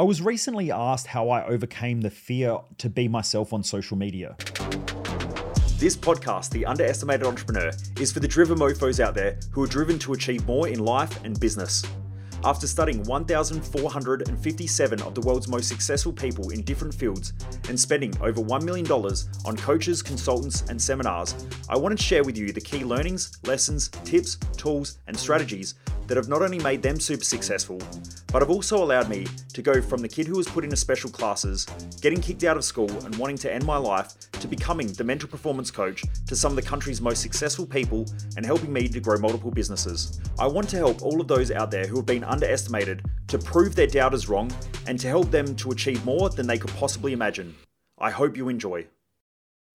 I was recently asked how I overcame the fear to be myself on social media. This podcast, The Underestimated Entrepreneur, is for the driven mofos out there who are driven to achieve more in life and business. After studying 1,457 of the world's most successful people in different fields and spending over $1 million on coaches, consultants, and seminars, I wanted to share with you the key learnings, lessons, tips, tools, and strategies that have not only made them super successful, but have also allowed me to go from the kid who was put into special classes, getting kicked out of school and wanting to end my life, to becoming the mental performance coach to some of the country's most successful people and helping me to grow multiple businesses. I want to help all of those out there who have been underestimated to prove their doubters wrong and to help them to achieve more than they could possibly imagine. I hope you enjoy.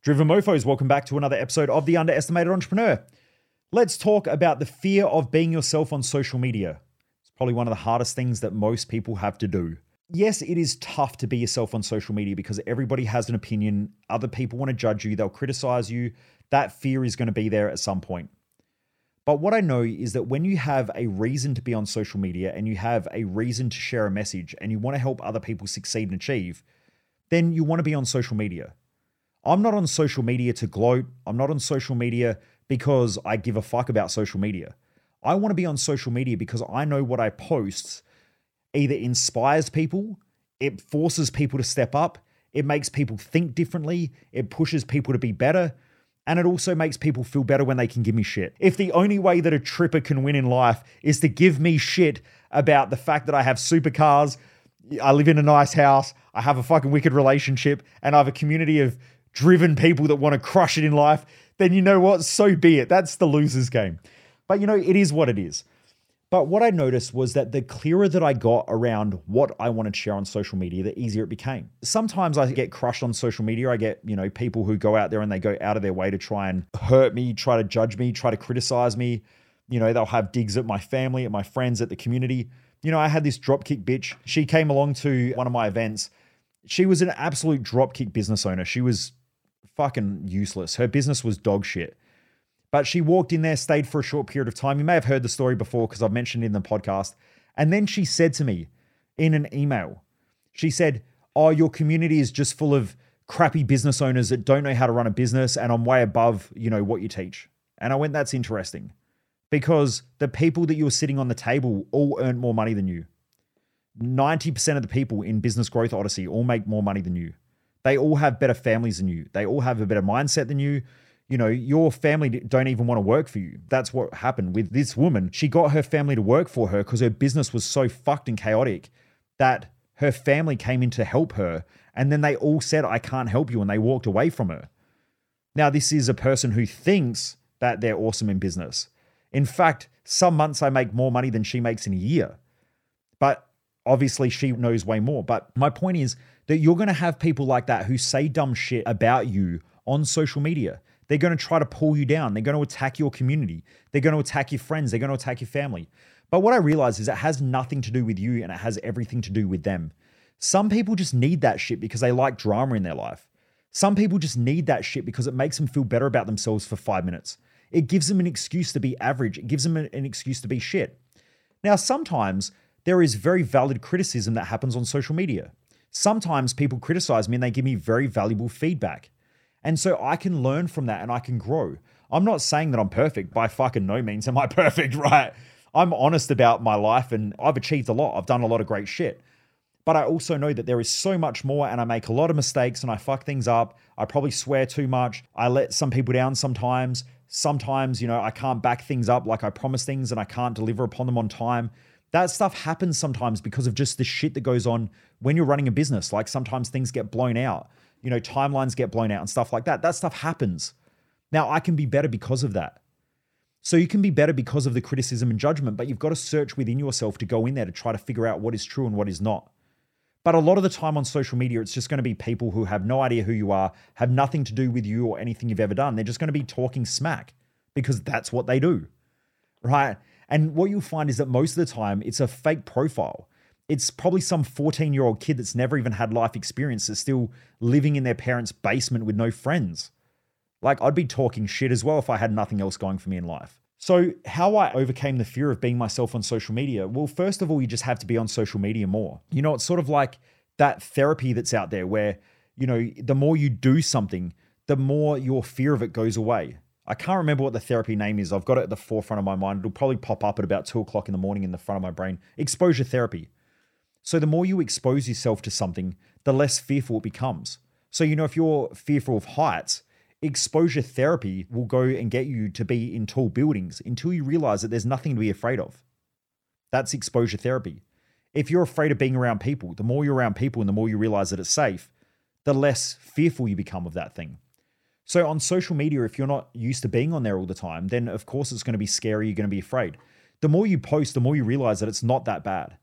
Driven Mofos, welcome back to another episode of The Underestimated Entrepreneur. Let's talk about the fear of being yourself on social media. It's probably one of the hardest things that most people have to do. Yes, it is tough to be yourself on social media because everybody has an opinion. Other people want to judge you. They'll criticize you. That fear is going to be there at some point. But what I know is that when you have a reason to be on social media and you have a reason to share a message and you want to help other people succeed and achieve, then you want to be on social media. I'm not on social media to gloat. I'm not on social media because I give a fuck about social media. I want to be on social media because I know what I post either inspires people, it forces people to step up, it makes people think differently, it pushes people to be better, and it also makes people feel better when they can give me shit. If the only way that a tripper can win in life is to give me shit about the fact that I have supercars, I live in a nice house, I have a fucking wicked relationship, and I have a community of driven people that want to crush it in life, then you know what? So be it. That's the loser's game. But you know, it is what it is. But what I noticed was that the clearer that I got around what I wanted to share on social media, the easier it became. Sometimes I get crushed on social media. I get, you know, people who go out there and they go out of their way to try and hurt me, try to judge me, try to criticize me. You know, they'll have digs at my family, at my friends, at the community. You know, I had this dropkick bitch. She came along to one of my events. She was an absolute dropkick business owner. She was fucking useless. Her business was dog shit. But she walked in there, stayed for a short period of time. You may have heard the story before because I've mentioned it in the podcast. And then she said to me in an email, she said, "Oh, your community is just full of crappy business owners that don't know how to run a business. And I'm way above, you know, what you teach." And I went, "That's interesting because the people that you're sitting on the table all earn more money than you. 90% of the people in Business Growth Odyssey all make more money than you. They all have better families than you. They all have a better mindset than you. You know, your family don't even want to work for you." That's what happened with this woman. She got her family to work for her because her business was so fucked and chaotic that her family came in to help her. And then they all said, "I can't help you." And they walked away from her. Now, this is a person who thinks that they're awesome in business. In fact, some months I make more money than she makes in a year. But obviously she knows way more. But my point is that you're going to have people like that who say dumb shit about you on social media. They're going to try to pull you down. They're going to attack your community. They're going to attack your friends. They're going to attack your family. But what I realize is it has nothing to do with you and it has everything to do with them. Some people just need that shit because they like drama in their life. Some people just need that shit because it makes them feel better about themselves for 5 minutes. It gives them an excuse to be average. It gives them an excuse to be shit. Now, sometimes there is very valid criticism that happens on social media. Sometimes people criticize me and they give me very valuable feedback. And so I can learn from that and I can grow. I'm not saying that I'm perfect. By fucking no means am I perfect, right? I'm honest about my life and I've achieved a lot. I've done a lot of great shit. But I also know that there is so much more and I make a lot of mistakes and I fuck things up. I probably swear too much. I let some people down sometimes. Sometimes, you know, I can't back things up like I promise things and I can't deliver upon them on time. That stuff happens sometimes because of just the shit that goes on when you're running a business. Like sometimes things get blown out, you know, timelines get blown out and stuff like that. That stuff happens. Now I can be better because of that. So you can be better because of the criticism and judgment, but you've got to search within yourself to go in there to try to figure out what is true and what is not. But a lot of the time on social media, it's just going to be people who have no idea who you are, have nothing to do with you or anything you've ever done. They're just going to be talking smack because that's what they do, right? And what you'll find is that most of the time it's a fake profile. It's probably some 14-year-old kid that's never even had life experience that's still living in their parents' basement with no friends. Like I'd be talking shit as well if I had nothing else going for me in life. So how I overcame the fear of being myself on social media? Well, first of all, you just have to be on social media more. You know, it's sort of like that therapy that's out there where, you know, the more you do something, the more your fear of it goes away. I can't remember what the therapy name is. I've got it at the forefront of my mind. It'll probably pop up at about 2 o'clock in the morning in the front of my brain. Exposure therapy. So the more you expose yourself to something, the less fearful it becomes. So, you know, if you're fearful of heights, exposure therapy will go and get you to be in tall buildings until you realize that there's nothing to be afraid of. That's exposure therapy. If you're afraid of being around people, the more you're around people and the more you realize that it's safe, the less fearful you become of that thing. So on social media, if you're not used to being on there all the time, then of course it's going to be scary. You're going to be afraid. The more you post, the more you realize that it's not that bad.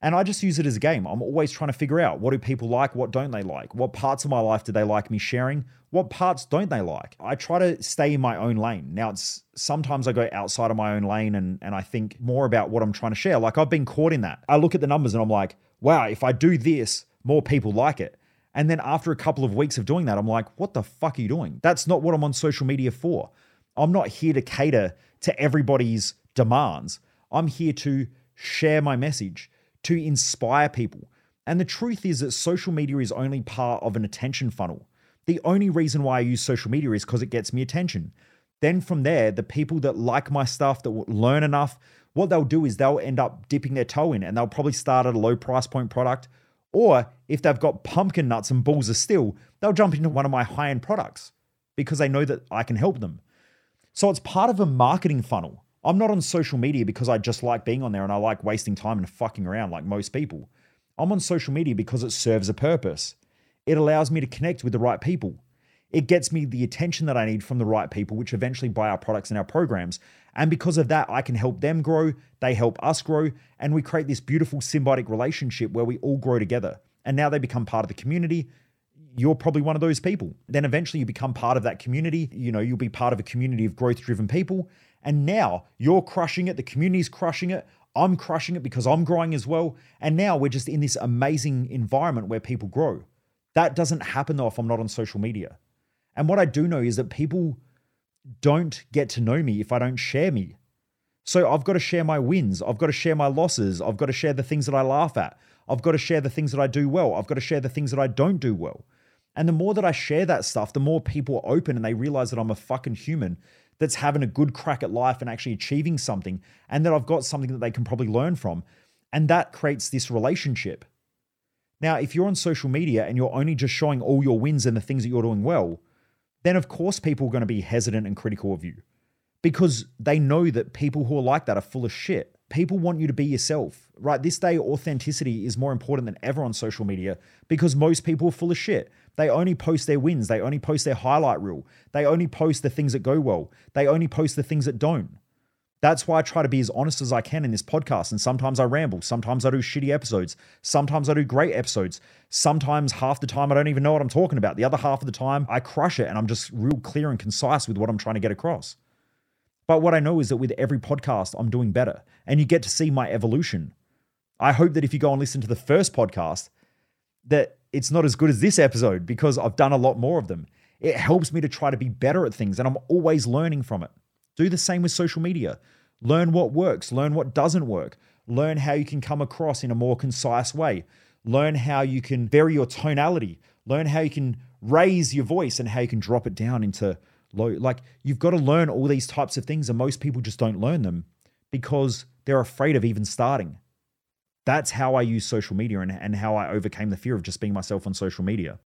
And I just use it as a game. I'm always trying to figure out, what do people like? What don't they like? What parts of my life do they like me sharing? What parts don't they like? I try to stay in my own lane. Now, it's sometimes I go outside of my own lane and I think more about what I'm trying to share. Like, I've been caught in that. I look at the numbers and I'm like, wow, if I do this, more people like it. And then after a couple of weeks of doing that, I'm like, what the fuck are you doing? That's not what I'm on social media for. I'm not here to cater to everybody's demands. I'm here to share my message, to inspire people. And the truth is that social media is only part of an attention funnel. The only reason why I use social media is because it gets me attention. Then from there, the people that like my stuff, that learn enough, what they'll do is they'll end up dipping their toe in, and they'll probably start at a low price point product. Or if they've got pumpkin nuts and balls of steel, they'll jump into one of my high-end products because they know that I can help them. So it's part of a marketing funnel. I'm not on social media because I just like being on there and I like wasting time and fucking around like most people. I'm on social media because it serves a purpose. It allows me to connect with the right people. It gets me the attention that I need from the right people, which eventually buy our products and our programs. And because of that, I can help them grow, they help us grow, and we create this beautiful symbiotic relationship where we all grow together. And now they become part of the community. You're probably one of those people. Then eventually you become part of that community. You know, you'll be part of a community of growth-driven people. And now you're crushing it. The community's crushing it. I'm crushing it because I'm growing as well. And now we're just in this amazing environment where people grow. That doesn't happen though if I'm not on social media. And what I do know is that people don't get to know me if I don't share me. So I've got to share my wins. I've got to share my losses. I've got to share the things that I laugh at. I've got to share the things that I do well. I've got to share the things that I don't do well. And the more that I share that stuff, the more people are open and they realize that I'm a fucking human that's having a good crack at life and actually achieving something, and that I've got something that they can probably learn from. And that creates this relationship. Now, if you're on social media and you're only just showing all your wins and the things that you're doing well, then of course people are going to be hesitant and critical of you because they know that people who are like that are full of shit. People want you to be yourself, right? This day, authenticity is more important than ever on social media because most people are full of shit. They only post their wins. They only post their highlight reel. They only post the things that go well. They only post the things that don't. That's why I try to be as honest as I can in this podcast. And sometimes I ramble. Sometimes I do shitty episodes. Sometimes I do great episodes. Sometimes half the time I don't even know what I'm talking about. The other half of the time I crush it and I'm just real clear and concise with what I'm trying to get across. But what I know is that with every podcast, I'm doing better and you get to see my evolution. I hope that if you go and listen to the first podcast, that it's not as good as this episode because I've done a lot more of them. It helps me to try to be better at things and I'm always learning from it. Do the same with social media. Learn what works, learn what doesn't work, learn how you can come across in a more concise way, learn how you can vary your tonality, learn how you can raise your voice and how you can drop it down into low. Like, you've got to learn all these types of things, and most people just don't learn them because they're afraid of even starting. That's how I use social media and how I overcame the fear of just being myself on social media.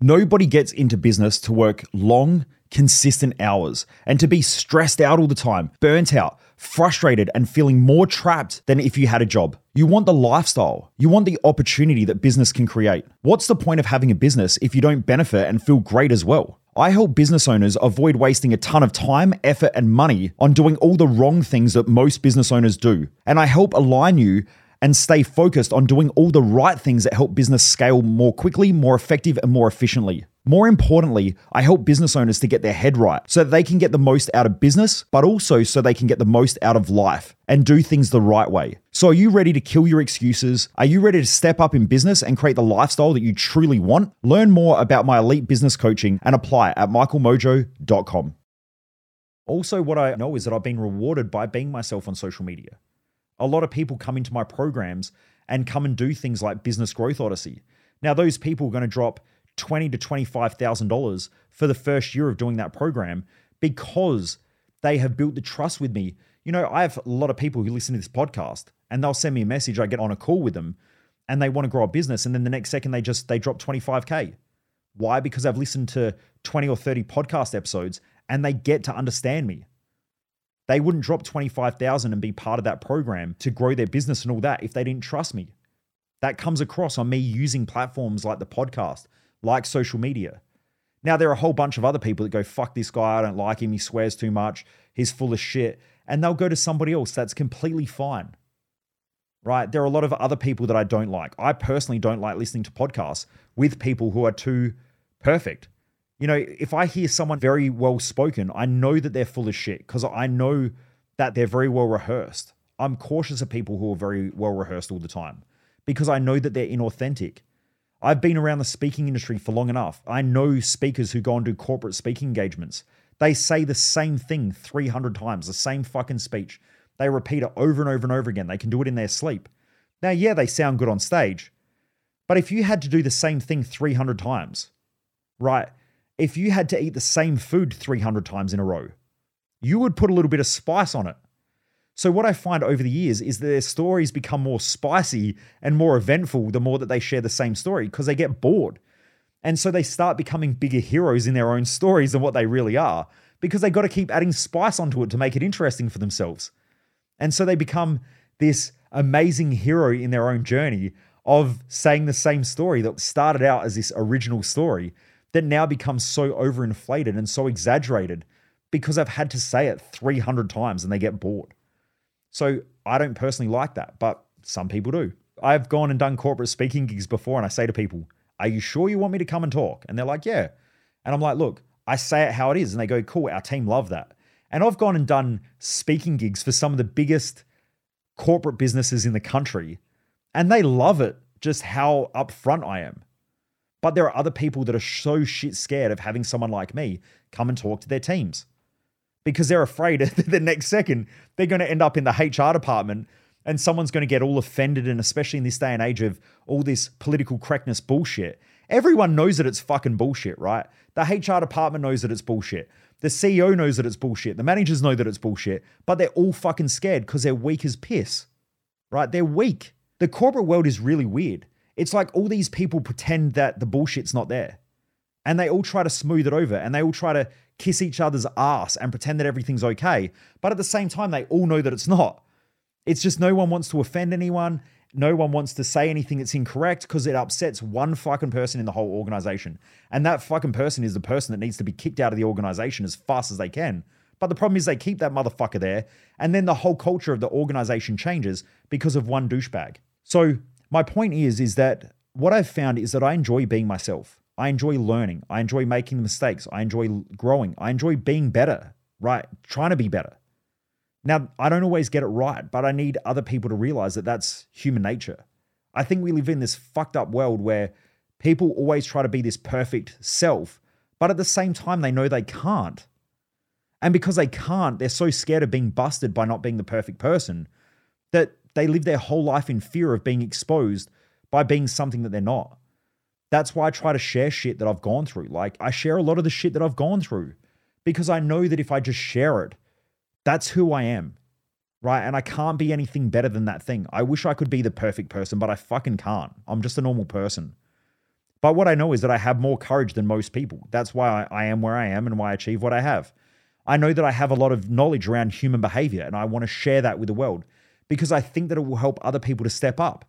Nobody gets into business to work long, consistent hours and to be stressed out all the time, burnt out, frustrated, and feeling more trapped than if you had a job. You want the lifestyle. You want the opportunity that business can create. What's the point of having a business if you don't benefit and feel great as well? I help business owners avoid wasting a ton of time, effort, and money on doing all the wrong things that most business owners do. And I help align you and stay focused on doing all the right things that help business scale more quickly, more effective, and more efficiently. More importantly, I help business owners to get their head right so that they can get the most out of business, but also so they can get the most out of life and do things the right way. So are you ready to kill your excuses? Are you ready to step up in business and create the lifestyle that you truly want? Learn more about my elite business coaching and apply at michaelmojo.com. Also, what I know is that I've been rewarded by being myself on social media. A lot of people come into my programs and come and do things like Business Growth Odyssey. Now, those people are going to drop $20,000 to $25,000 for the first year of doing that program because they have built the trust with me. You know, I have a lot of people who listen to this podcast and they'll send me a message. I get on a call with them and they want to grow a business. And then the next second, they drop $25K. Why? Because I've listened to 20 or 30 podcast episodes and they get to understand me. They wouldn't drop $25,000 and be part of that program to grow their business and all that if they didn't trust me. That comes across on me using platforms like the podcast, like social media. Now, there are a whole bunch of other people that go, fuck this guy, I don't like him, he swears too much, he's full of shit. And they'll go to somebody else. That's completely fine, right? There are a lot of other people that I don't like. I personally don't like listening to podcasts with people who are too perfect. You know, if I hear someone very well spoken, I know that they're full of shit because I know that they're very well rehearsed. I'm cautious of people who are very well rehearsed all the time because I know that they're inauthentic. I've been around the speaking industry for long enough. I know speakers who go and do corporate speaking engagements. They say the same thing 300 times, the same fucking speech. They repeat it over and over and over again. They can do it in their sleep. Now, yeah, they sound good on stage, but if you had to do the same thing 300 times, right? If you had to eat the same food 300 times in a row, you would put a little bit of spice on it. So what I find over the years is their stories become more spicy and more eventful the more that they share the same story because they get bored. And so they start becoming bigger heroes in their own stories than what they really are because they got to keep adding spice onto it to make it interesting for themselves. And so they become this amazing hero in their own journey of saying the same story that started out as this original story that now becomes so overinflated and so exaggerated because I've had to say it 300 times and they get bored. So I don't personally like that, but some people do. I've gone and done corporate speaking gigs before and I say to people, are you sure you want me to come and talk? And they're like, yeah. And I'm like, look, I say it how it is. And they go, cool, our team love that. And I've gone and done speaking gigs for some of the biggest corporate businesses in the country and they love it, just how upfront I am. But there are other people that are so shit scared of having someone like me come and talk to their teams because they're afraid that the next second they're going to end up in the HR department and someone's going to get all offended. And especially in this day and age of all this political correctness bullshit, everyone knows that it's fucking bullshit, right? The HR department knows that it's bullshit. The CEO knows that it's bullshit. The managers know that it's bullshit, but they're all fucking scared because they're weak as piss, right? They're weak. The corporate world is really weird. It's like all these people pretend that the bullshit's not there and they all try to smooth it over and they all try to kiss each other's ass and pretend that everything's okay. But at the same time, they all know that it's not. It's just no one wants to offend anyone. No one wants to say anything that's incorrect because it upsets one fucking person in the whole organization. And that fucking person is the person that needs to be kicked out of the organization as fast as they can. But the problem is they keep that motherfucker there and then the whole culture of the organization changes because of one douchebag. So my point is that what I've found is that I enjoy being myself. I enjoy learning. I enjoy making mistakes. I enjoy growing. I enjoy being better, right? Trying to be better. Now, I don't always get it right, but I need other people to realize that that's human nature. I think we live in this fucked up world where people always try to be this perfect self, but at the same time, they know they can't. And because they can't, they're so scared of being busted by not being the perfect person that they live their whole life in fear of being exposed by being something that they're not. That's why I try to share shit that I've gone through. Like I share a lot of the shit that I've gone through because I know that if I just share it, that's who I am, right? And I can't be anything better than that thing. I wish I could be the perfect person, but I fucking can't. I'm just a normal person. But what I know is that I have more courage than most people. That's why I am where I am and why I achieve what I have. I know that I have a lot of knowledge around human behavior and I want to share that with the world, because I think that it will help other people to step up.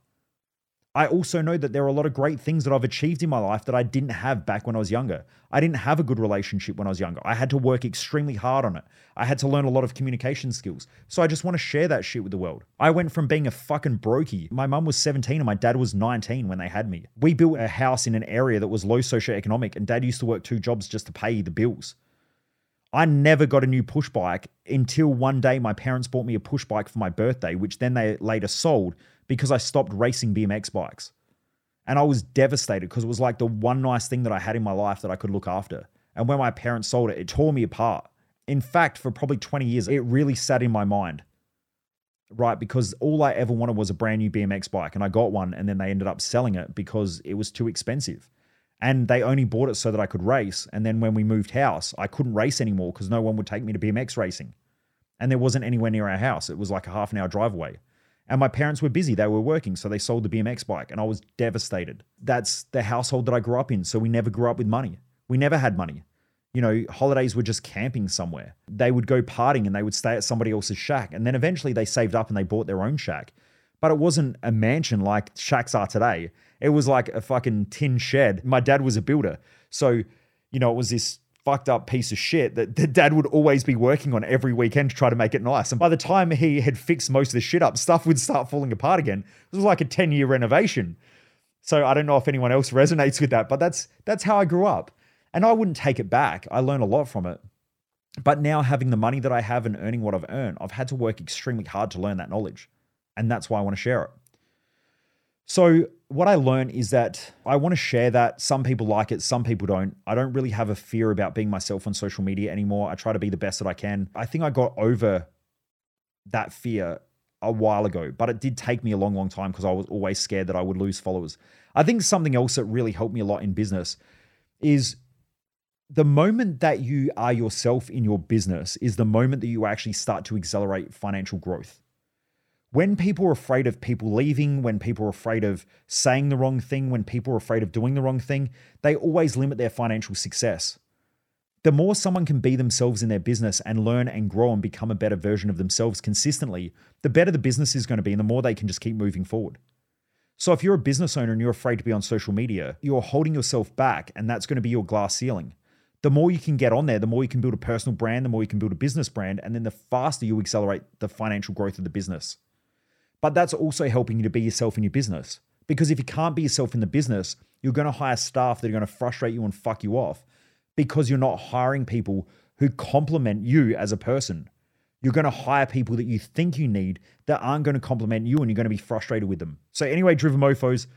I also know that there are a lot of great things that I've achieved in my life that I didn't have back when I was younger. I didn't have a good relationship when I was younger. I had to work extremely hard on it. I had to learn a lot of communication skills. So I just want to share that shit with the world. I went from being a fucking brokey. My mum was 17 and my dad was 19 when they had me. We built a house in an area that was low socioeconomic and dad used to work two jobs just to pay the bills. I never got a new push bike until one day my parents bought me a push bike for my birthday, which then they later sold because I stopped racing BMX bikes. And I was devastated because it was like the one nice thing that I had in my life that I could look after. And when my parents sold it, it tore me apart. In fact, for probably 20 years, it really sat in my mind, right? Because all I ever wanted was a brand new BMX bike, and I got one, and then they ended up selling it because it was too expensive. And they only bought it so that I could race. And then when we moved house, I couldn't race anymore because no one would take me to BMX racing. And there wasn't anywhere near our house. It was like a half an hour drive away. And my parents were busy. They were working. So they sold the BMX bike, and I was devastated. That's the household that I grew up in. So we never grew up with money. We never had money. You know, holidays were just camping somewhere. They would go partying and they would stay at somebody else's shack. And then eventually they saved up and they bought their own shack. But it wasn't a mansion like shacks are today. It was like a fucking tin shed. My dad was a builder. So, you know, it was this fucked up piece of shit that the dad would always be working on every weekend to try to make it nice. And by the time he had fixed most of the shit up, stuff would start falling apart again. It was like a 10-year renovation. So I don't know if anyone else resonates with that, but that's how I grew up. And I wouldn't take it back. I learned a lot from it. But now having the money that I have and earning what I've earned, I've had to work extremely hard to learn that knowledge. And that's why I want to share it. So what I learned is that I want to share that. Some people like it, some people don't. I don't really have a fear about being myself on social media anymore. I try to be the best that I can. I think I got over that fear a while ago, but it did take me a long, long time because I was always scared that I would lose followers. I think something else that really helped me a lot in business is the moment that you are yourself in your business is the moment that you actually start to accelerate financial growth. When people are afraid of people leaving, when people are afraid of saying the wrong thing, when people are afraid of doing the wrong thing, they always limit their financial success. The more someone can be themselves in their business and learn and grow and become a better version of themselves consistently, the better the business is going to be and the more they can just keep moving forward. So if you're a business owner and you're afraid to be on social media, you're holding yourself back, and that's going to be your glass ceiling. The more you can get on there, the more you can build a personal brand, the more you can build a business brand, and then the faster you accelerate the financial growth of the business. But that's also helping you to be yourself in your business. Because if you can't be yourself in the business, you're going to hire staff that are going to frustrate you and fuck you off because you're not hiring people who complement you as a person. You're going to hire people that you think you need that aren't going to complement you, and you're going to be frustrated with them. So anyway, Driven Mofos,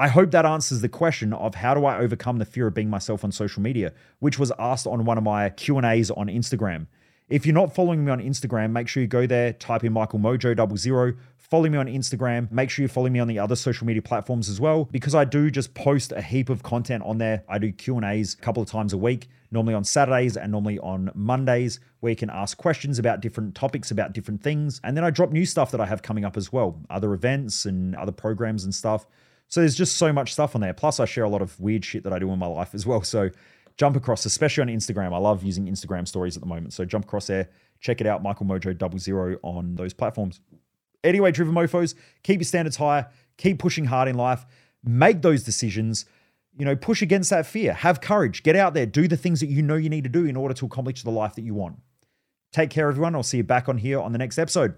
I hope that answers the question of how do I overcome the fear of being myself on social media, which was asked on one of my Q&As on Instagram. If you're not following me on Instagram, make sure you go there, type in michaelmojo00, follow me on Instagram. Make sure you follow me on the other social media platforms as well, because I do just post a heap of content on there. I do Q&As a couple of times a week, normally on Saturdays and normally on Mondays, where you can ask questions about different topics, about different things. And then I drop new stuff that I have coming up as well, other events and other programs and stuff. So there's just so much stuff on there. Plus I share a lot of weird shit that I do in my life as well. So jump across, especially on Instagram. I love using Instagram stories at the moment. So jump across there, check it out, michaelmojo00 on those platforms. Anyway, Driven Mofos, keep your standards high, keep pushing hard in life, make those decisions, you know, push against that fear, have courage, get out there, do the things that you know you need to do in order to accomplish the life that you want. Take care, everyone. I'll see you back on here on the next episode.